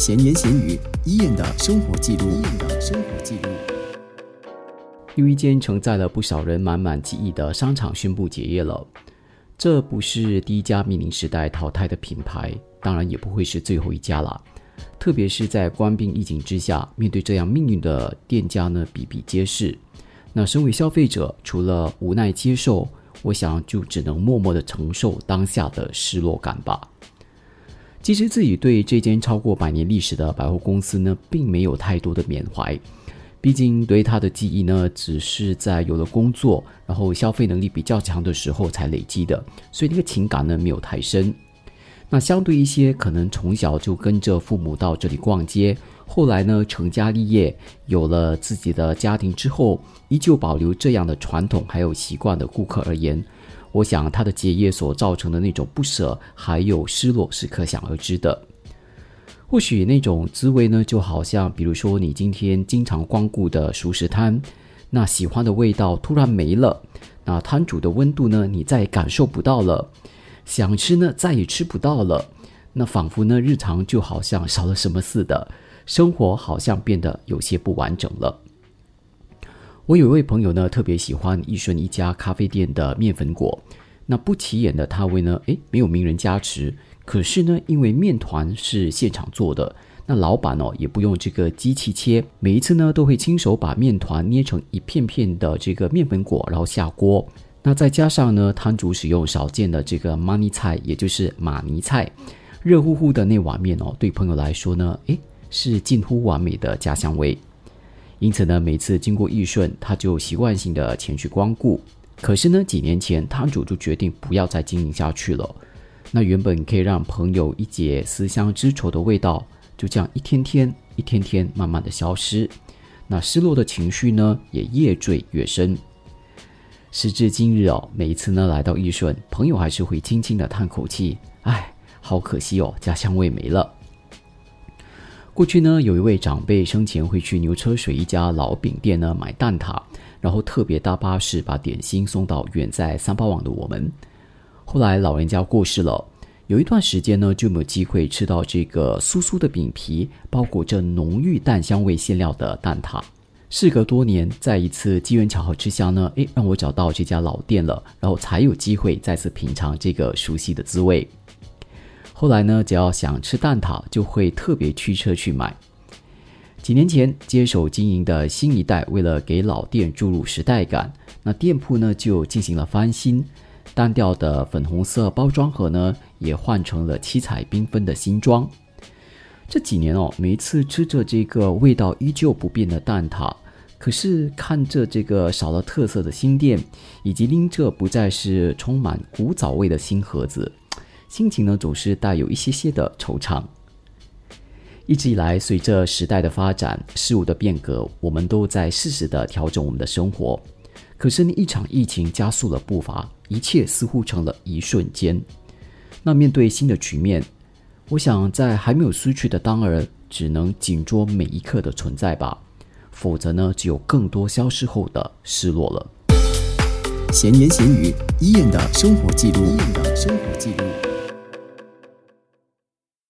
闲言闲语Ian的生活记录。又一间承载了不少人满满记忆的商场宣布结业了。这不是第一家面临时代淘汰的品牌，当然也不会是最后一家啦。特别是在冠病疫情之下，面对这样命运的店家呢，比比皆是。那身为消费者，除了无奈接受，我想就只能默默地承受当下的失落感吧。其实自己对这间超过100年历史的百货公司呢，并没有太多的缅怀，毕竟对它的记忆呢，只是在有了工作，然后消费能力比较强的时候才累积的，所以那个情感呢，没有太深。那相对一些可能从小就跟着父母到这里逛街，后来呢成家立业，有了自己的家庭之后，依旧保留这样的传统还有习惯的顾客而言，我想他的结业所造成的那种不舍还有失落是可想而知的。或许那种滋味呢，就好像比如说你今天经常光顾的熟食摊，那喜欢的味道突然没了，那摊主的温度呢，你再也感受不到了，想吃呢再也吃不到了，那仿佛呢日常就好像少了什么似的，生活好像变得有些不完整了。我有一位朋友呢，特别喜欢益顺一家咖啡店的面粉果，那不起眼的摊位呢，没有名人加持，可是呢因为面团是现场做的，那老板也不用这个机器切，每一次呢都会亲手把面团捏成一片片的这个面粉果，然后下锅。那再加上呢，摊主使用少见的这个马尼菜，热乎乎的那碗面对朋友来说呢，是近乎完美的家乡味。因此呢，每次经过益顺，他就习惯性的前去光顾。可是呢，几年前摊主就决定不要再经营下去了。那原本可以让朋友一解思乡之愁的味道，就这样一天天慢慢的消失。那失落的情绪呢，也越坠越深。时至今日每一次呢来到益顺，朋友还是会轻轻的叹口气，好可惜家乡味没了。过去呢，有一位长辈生前会去牛车水一家老饼店呢买蛋挞，然后特别搭巴士把点心送到远在381的我们。后来老人家过世了，有一段时间呢就没有机会吃到这个酥酥的饼皮包裹着浓郁蛋香味馅料的蛋挞。事隔多年，在一次机缘巧合之下呢，让我找到这家老店了，然后才有机会再次品尝这个熟悉的滋味。后来呢，只要想吃蛋挞，就会特别驱车去买。几年前接手经营的新一代，为了给老店注入时代感，那店铺呢就进行了翻新，单调的粉红色包装盒呢也换成了七彩缤纷的新装。这几年每一次吃着这个味道依旧不变的蛋挞，可是看着这个少了特色的新店，以及拎着不再是充满古早味的新盒子，心情呢总是带有一些些的惆怅。一直以来，随着时代的发展，事物的变革，我们都在适时的调整我们的生活。可是一场疫情加速了步伐，一切似乎成了一瞬间。那面对新的局面，我想在还没有失去的当儿，只能紧抓每一刻的存在吧，否则呢，只有更多消失后的失落了。闲言闲语，Ian的生活记录。